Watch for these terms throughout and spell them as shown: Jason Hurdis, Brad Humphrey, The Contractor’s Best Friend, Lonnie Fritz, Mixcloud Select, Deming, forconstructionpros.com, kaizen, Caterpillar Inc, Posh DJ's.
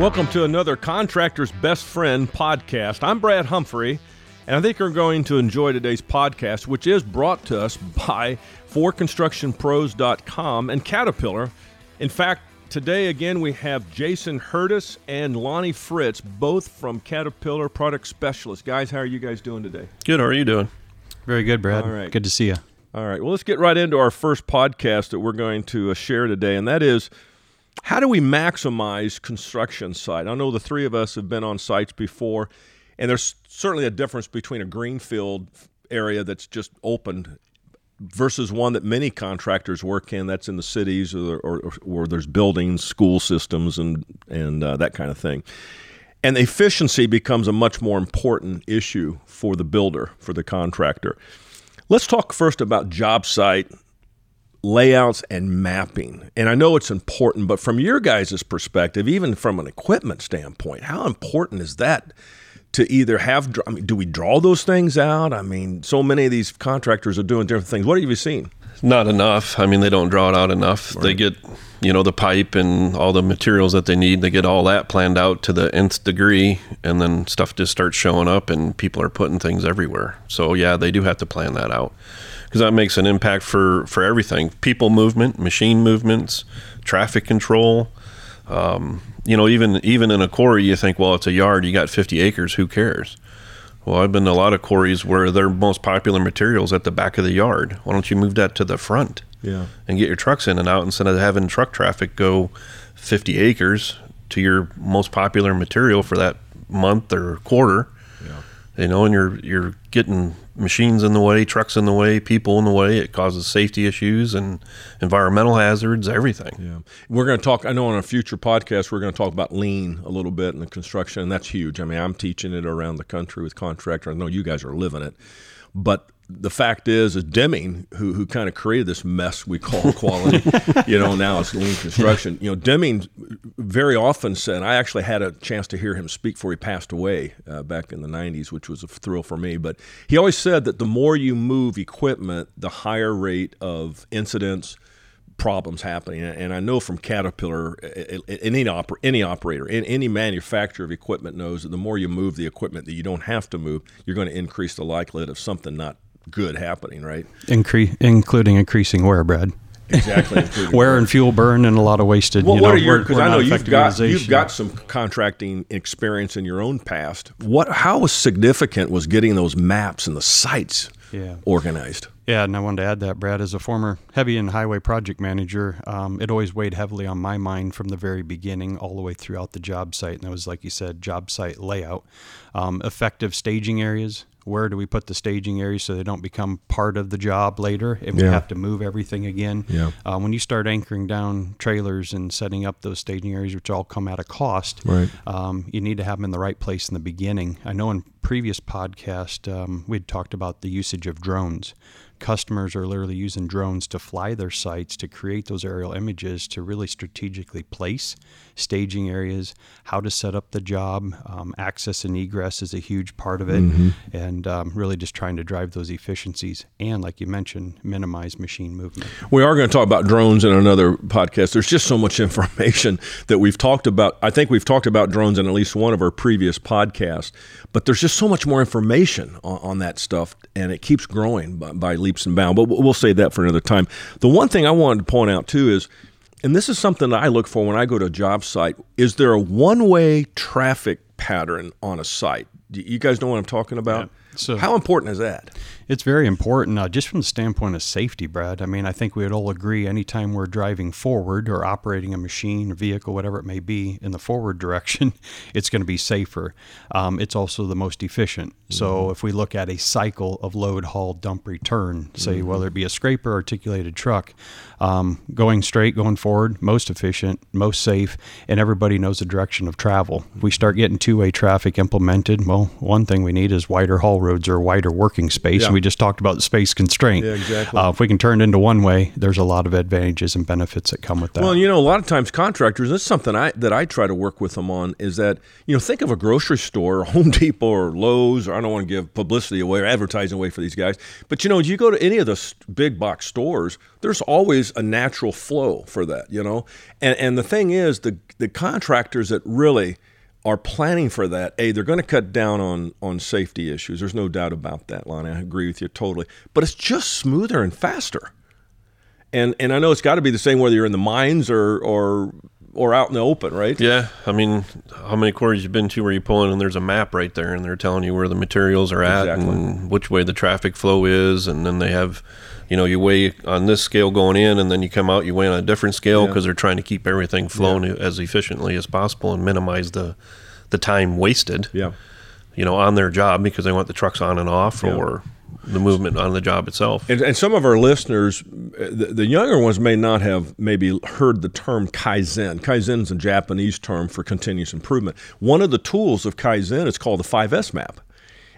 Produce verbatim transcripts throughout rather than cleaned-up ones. Welcome to another Contractor's Best Friend podcast. I'm Brad Humphrey, and I think you're going to enjoy today's podcast, which is brought to us by for construction pros dot com and Caterpillar. In fact, today again we have Jason Hurdis and Lonnie Fritz, both from Caterpillar Product Specialists. Guys, how are you guys doing today? Good. How are you doing? Very good, Brad. All right. Good to see you. All right. Well, let's get right into our first podcast that we're going to uh, share today, and that is, how do we maximize construction site? I know the three of us have been on sites before, and there's certainly a difference between a greenfield area that's just opened versus one that many contractors work in that's in the cities or or, or there's buildings, school systems, and, and uh, that kind of thing. And efficiency becomes a much more important issue for the builder, for the contractor. Let's talk first about job site layouts and mapping. And I know it's important, but from your guys' perspective, even from an equipment standpoint, how important is that to either have, I mean, do we draw those things out? I mean, so many of these contractors are doing different things. What have you seen? Not enough. I mean, they don't draw it out enough. Right. They get, you know, the pipe and all the materials that they need. They get all that planned out to the nth degree, and then stuff just starts showing up and people are putting things everywhere. So yeah, they do have to plan that out, because that makes an impact for, for everything. People movement, machine movements, traffic control. Um, you know, even even in a quarry, you think, well, it's a yard, you got fifty acres, who cares? Well, I've been to a lot of quarries where their most popular material's at the back of the yard. Why don't you move that to the front? Yeah. And get your trucks in and out instead of having truck traffic go fifty acres to your most popular material for that month or quarter. Yeah. You know, and you're you're getting machines in the way, trucks in the way, people in the way. It causes safety issues and environmental hazards, everything. Yeah, we're going to talk, I know on a future podcast, we're going to talk about lean a little bit in the construction, and that's huge. I mean, I'm teaching it around the country with contractors. I know you guys are living it. But the fact is, is Deming, who who kind of created this mess we call quality, you know, now it's lean construction. You know, Deming very often said, I actually had a chance to hear him speak before he passed away uh, back in the nineties, which was a thrill for me. But he always said that the more you move equipment, the higher rate of incidents, problems happening. And I know from Caterpillar, any, oper- any operator, any manufacturer of equipment knows that the more you move the equipment that you don't have to move, you're going to increase the likelihood of something not good happening, right? Incre- including increasing wear, Brad. Exactly. Wear and fuel burn and a lot of wasted. Well, you what know, are your? Because I know you've got you've got some contracting experience in your own past. What? How significant was getting those maps and the sites yeah. organized? Yeah, and I wanted to add that, Brad, as a former heavy and highway project manager, um, it always weighed heavily on my mind from the very beginning all the way throughout the job site. And that was, like you said, job site layout, um, effective staging areas. Where do we put the staging areas so they don't become part of the job later and we yeah. have to move everything again? Yeah. Uh, when you start anchoring down trailers and setting up those staging areas, which all come at a cost, right. um, you need to have them in the right place in the beginning. I know in previous podcast, um, we'd talked about the usage of drones. Customers are literally using drones to fly their sites, to create those aerial images, to really strategically place staging areas, how to set up the job. Um, access and egress is a huge part of it. Mm-hmm. And um, really just trying to drive those efficiencies and, like you mentioned, minimize machine movement. We are going to talk about drones in another podcast. There's just so much information that we've talked about. I think we've talked about drones in at least one of our previous podcasts, but there's just so much more information on, on that stuff, and it keeps growing by, by leaps and bounds, but we'll save that for another time. The one thing I wanted to point out too is, and this is something that I look for when I go to a job site, is there a one-way traffic pattern on a site? You guys know what I'm talking about? Yeah. So how important is that? It's very important, uh, just from the standpoint of safety, Brad. I mean, I think we would all agree anytime we're driving forward or operating a machine, vehicle, whatever it may be, in the forward direction, it's going to be safer. Um, it's also the most efficient. Mm-hmm. So if we look at a cycle of load, haul, dump, return, say, mm-hmm. whether it be a scraper or articulated truck, um, going straight, going forward, most efficient, most safe, and everybody knows the direction of travel. If we start getting two-way traffic implemented, well, one thing we need is wider haul railroads are wider working space. Yeah. And we just talked about space constraint. Yeah, exactly. Uh, if we can turn it into one way, there's a lot of advantages and benefits that come with that. Well, you know, a lot of times contractors, that's something I that I try to work with them on is that, you know, think of a grocery store or Home Depot or Lowe's, or I don't want to give publicity away or advertising away for these guys. But, you know, you go to any of the big box stores, there's always a natural flow for that, you know. And and the thing is, the the contractors that really are planning for that, A, they're going to cut down on on safety issues. There's no doubt about that, Lonnie. I agree with you totally. But it's just smoother and faster. And and I know it's got to be the same whether you're in the mines or or or out in the open, right? Yeah. I mean, how many quarries you've been to where you pull in and there's a map right there and they're telling you where the materials are at exactly. and which way the traffic flow is. And then they have, you know, you weigh on this scale going in and then you come out, you weigh on a different scale because yeah. they're trying to keep everything flowing yeah. as efficiently as possible and minimize the, the time wasted, yeah. you know, on their job because they want the trucks on and off yeah. or the movement on the job itself. And, and some of our listeners, the, the younger ones may not have maybe heard the term kaizen. Kaizen is a Japanese term for continuous improvement. One of the tools of kaizen is called the five S map.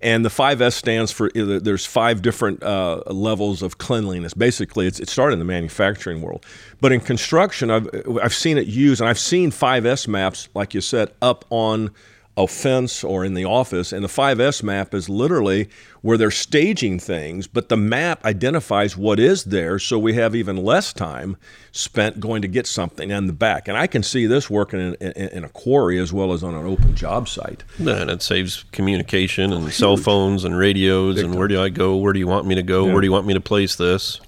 And the five S stands for, there's five different uh, levels of cleanliness. Basically, it's, it started in the manufacturing world. But in construction, I've, I've seen it used, and I've seen five S maps, like you said, up on a fence or in the office. And the five S map is literally where they're staging things, but the map identifies what is there, so we have even less time spent going to get something in the back. And I can see this working in, in, in a quarry as well as on an open job site. And it saves communication and cell phones and radios Victim. and where do I go? Where do you want me to go? Yeah. Where do you want me to place this?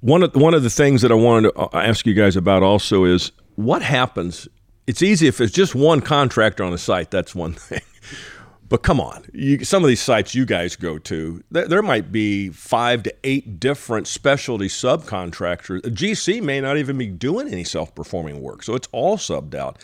One of, one of the things that I wanted to ask you guys about also is what happens. It's easy if it's just one contractor on a site, that's one thing. But come on, you, some of these sites you guys go to, th- there might be five to eight different specialty subcontractors. A G C may not even be doing any self-performing work, so it's all subbed out.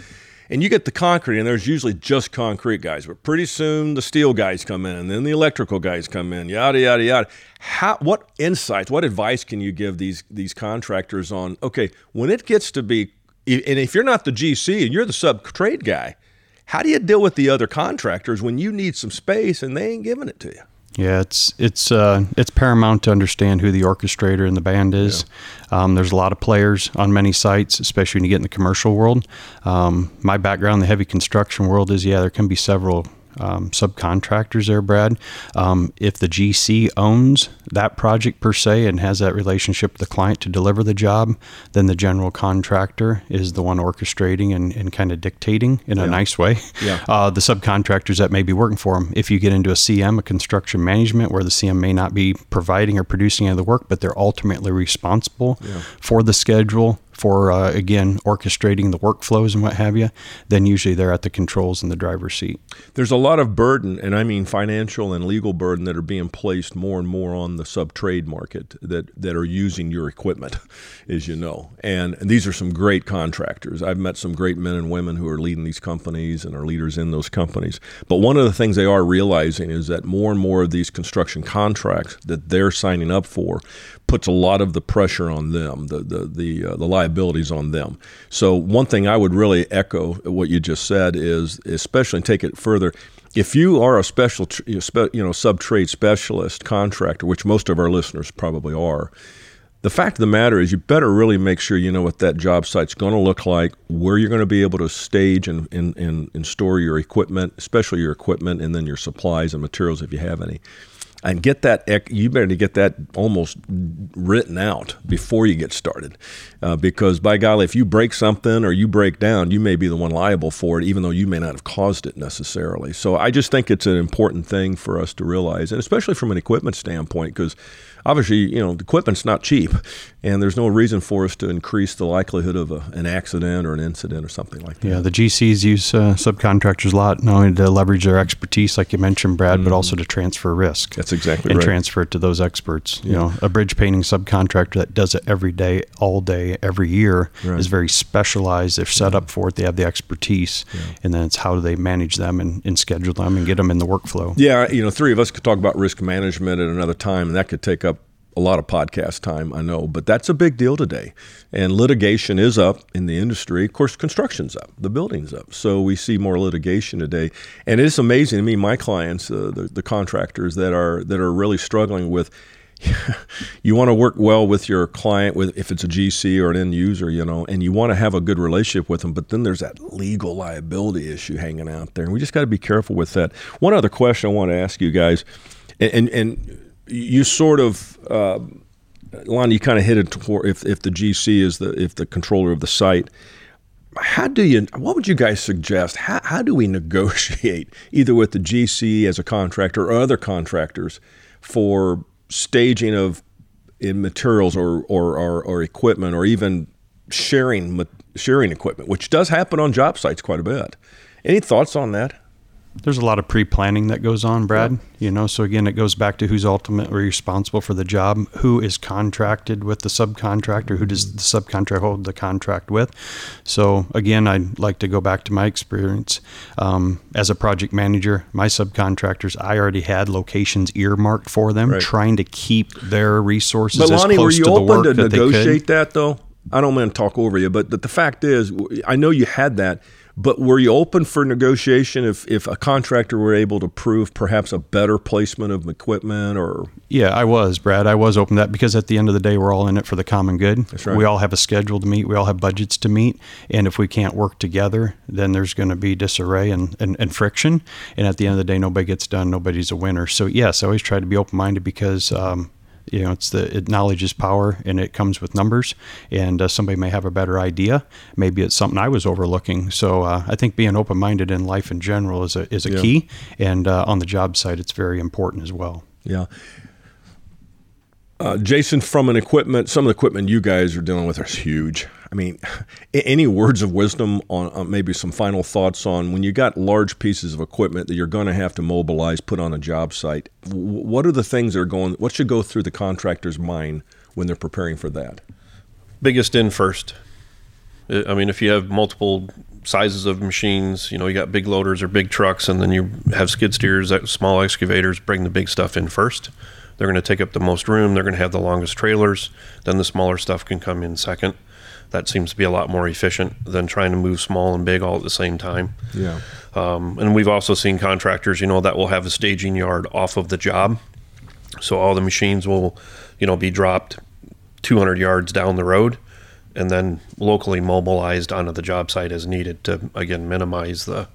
And you get the concrete, and there's usually just concrete guys, but pretty soon the steel guys come in, and then the electrical guys come in, yada, yada, yada. How, what insights, what advice can you give these these contractors on, okay, when it gets to be, and if you're not the G C and you're the sub-trade guy, how do you deal with the other contractors when you need some space and they ain't giving it to you? Yeah, it's it's uh, it's paramount to understand who the orchestrator and the band is. Yeah. Um, there's a lot of players on many sites, especially when you get in the commercial world. Um, my background in the heavy construction world is, yeah, there can be several Um, subcontractors there, Brad. Um, if the G C owns that project per se and has that relationship with the client to deliver the job, then the general contractor is the one orchestrating and, and kind of dictating in yeah. a nice way yeah. uh, the subcontractors that may be working for them. If you get into a C M, a construction management, where the C M may not be providing or producing any of the work, but they're ultimately responsible yeah. for the schedule, for, uh, again, orchestrating the workflows and what have you, then usually they're at the controls in the driver's seat. There's a lot of burden, and I mean financial and legal burden, that are being placed more and more on the sub-trade market that, that are using your equipment, as you know. And, and these are some great contractors. I've met some great men and women who are leading these companies and are leaders in those companies. But one of the things they are realizing is that more and more of these construction contracts that they're signing up for puts a lot of the pressure on them, the the the, uh, the liabilities on them. So one thing I would really echo what you just said is, especially take it further, if you are a special, you know, sub-trade specialist contractor, which most of our listeners probably are, the fact of the matter is you better really make sure you know what that job site's going to look like, where you're going to be able to stage and, and, and, and store your equipment, especially your equipment and then your supplies and materials if you have any. And get that, you better get that almost written out before you get started. Uh, because by golly, if you break something or you break down, you may be the one liable for it, even though you may not have caused it necessarily. So I just think it's an important thing for us to realize, and especially from an equipment standpoint, because obviously, you know, the equipment's not cheap, and there's no reason for us to increase the likelihood of a, an accident or an incident or something like that. Yeah, the G Cs use uh, subcontractors a lot, not only to leverage their expertise, like you mentioned, Brad, mm. but also to transfer risk. That's exactly and right. And transfer it to those experts. Yeah. You know, a bridge painting subcontractor that does it every day, all day, every year right. is very specialized. They're set yeah. up for it. They have the expertise, yeah. and then it's how do they manage them and, and schedule them and get them in the workflow. Yeah, you know, three of us could talk about risk management at another time, and that could take up a lot of podcast time, I know, but that's a big deal today. And litigation is up in the industry. Of course, construction's up, the building's up. So we see more litigation today. And it's amazing to me, my clients, uh, the, the contractors that are that are really struggling with, you want to work well with your client, with if it's a G C or an end user, you know, and you want to have a good relationship with them, but then there's that legal liability issue hanging out there. And we just got to be careful with that. One other question I want to ask you guys, and, and, and you sort of, uh, Lonnie, you kind of hit it toward, if, if the G C is the, if the controller of the site, how do you, what would you guys suggest? How, how do we negotiate either with the G C as a contractor or other contractors for staging of in materials or, or, or, or equipment, or even sharing sharing equipment, which does happen on job sites quite a bit? Any thoughts on that? There's a lot of pre-planning that goes on, Brad. Yeah. You know, so again, it goes back to who's ultimately responsible for the job, who is contracted with the subcontractor, who does the subcontractor hold the contract with. So again, I'd like to go back to my experience. Um, as a project manager, my subcontractors, I already had locations earmarked for them, right, trying to keep their resources but as Lonnie, close to the work to that they could. But Lonnie, were you open to negotiate that though? I don't mean to talk over you, but the, the fact is, I know you had that. But were you open for negotiation if, if a contractor were able to prove perhaps a better placement of equipment or? Yeah, I was, Brad. I was open to that because at the end of the day, we're all in it for the common good. That's right. We all have a schedule to meet. We all have budgets to meet. And if we can't work together, then there's going to be disarray and, and, and friction. And at the end of the day, nobody gets done. Nobody's a winner. So yes, I always try to be open-minded because, um, you know, it's the it knowledge is power, and it comes with numbers. And uh, somebody may have a better idea. Maybe it's something I was overlooking. So uh, I think being open-minded in life in general is a is a yeah. key. And uh, on the job site, it's very important as well. Yeah. Uh, Jason, from an equipment, some of the equipment you guys are dealing with is huge. I mean, any words of wisdom on uh, maybe some final thoughts on when you got large pieces of equipment that you're going to have to mobilize, put on a job site? What are the things that are going, what should go through the contractor's mind when they're preparing for that? Biggest in first. I mean, if you have multiple sizes of machines, you know, you got big loaders or big trucks, and then you have skid steers, small excavators, bring the big stuff in first. They're going to take up the most room. They're going to have the longest trailers. Then the smaller stuff can come in second. That seems to be a lot more efficient than trying to move small and big all at the same time. Yeah. Um, and we've also seen contractors, you know, that will have a staging yard off of the job. So all the machines will, you know, be dropped two hundred yards down the road and then locally mobilized onto the job site as needed to, again, minimize the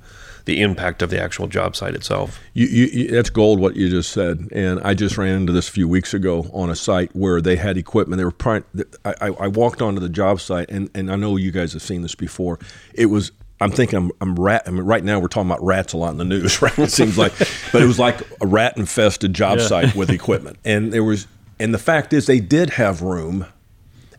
the impact of the actual job site itself. You, you, you, that's gold what you just said. And I just ran into this a few weeks ago on a site where they had equipment. They were prime, I, I walked onto the job site, and, and I know you guys have seen this before. It was, I'm thinking, I'm, I'm rat. I mean, right now we're talking about rats a lot in the news, right? It seems like, but it was like a rat-infested job yeah. site with equipment. And there was, and the fact is they did have room.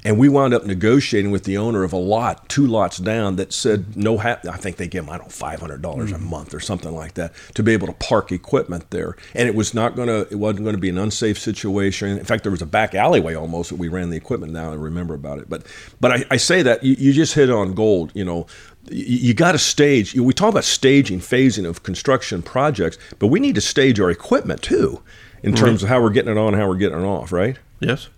And we wound up negotiating with the owner of a lot, two lots down, that said no. Ha- I think they gave him, I don't know, five hundred dollars mm-hmm. a month or something like that to be able to park equipment there. And it was not gonna, it wasn't gonna be an unsafe situation. In fact, there was a back alleyway almost that we ran the equipment down. I remember about it. But, but I, I say that you, you just hit on gold. You know, you, you got to stage. We talk about staging, phasing of construction projects, but we need to stage our equipment too, in terms mm-hmm. of how we're getting it on, how we're getting it off. Right? Yes.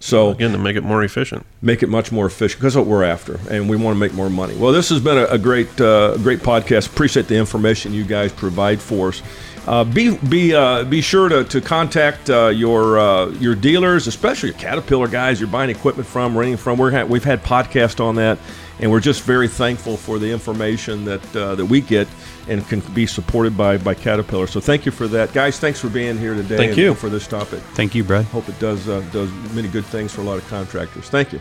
So again, to make it more efficient, make it much more efficient, because that's what we're after, and we want to make more money. Well, this has been a, a great, uh, great podcast. Appreciate the information you guys provide for us. Uh, be be uh, be sure to to contact uh, your uh, your dealers, especially your Caterpillar guys you're buying equipment from, renting from. We're ha- we've had podcasts on that, and we're just very thankful for the information that uh, that we get and can be supported by by Caterpillar. So thank you for that. Guys, thanks for being here today. Thank you. For this topic. Thank you, Brad. Hope it does uh, does many good things for a lot of contractors. Thank you.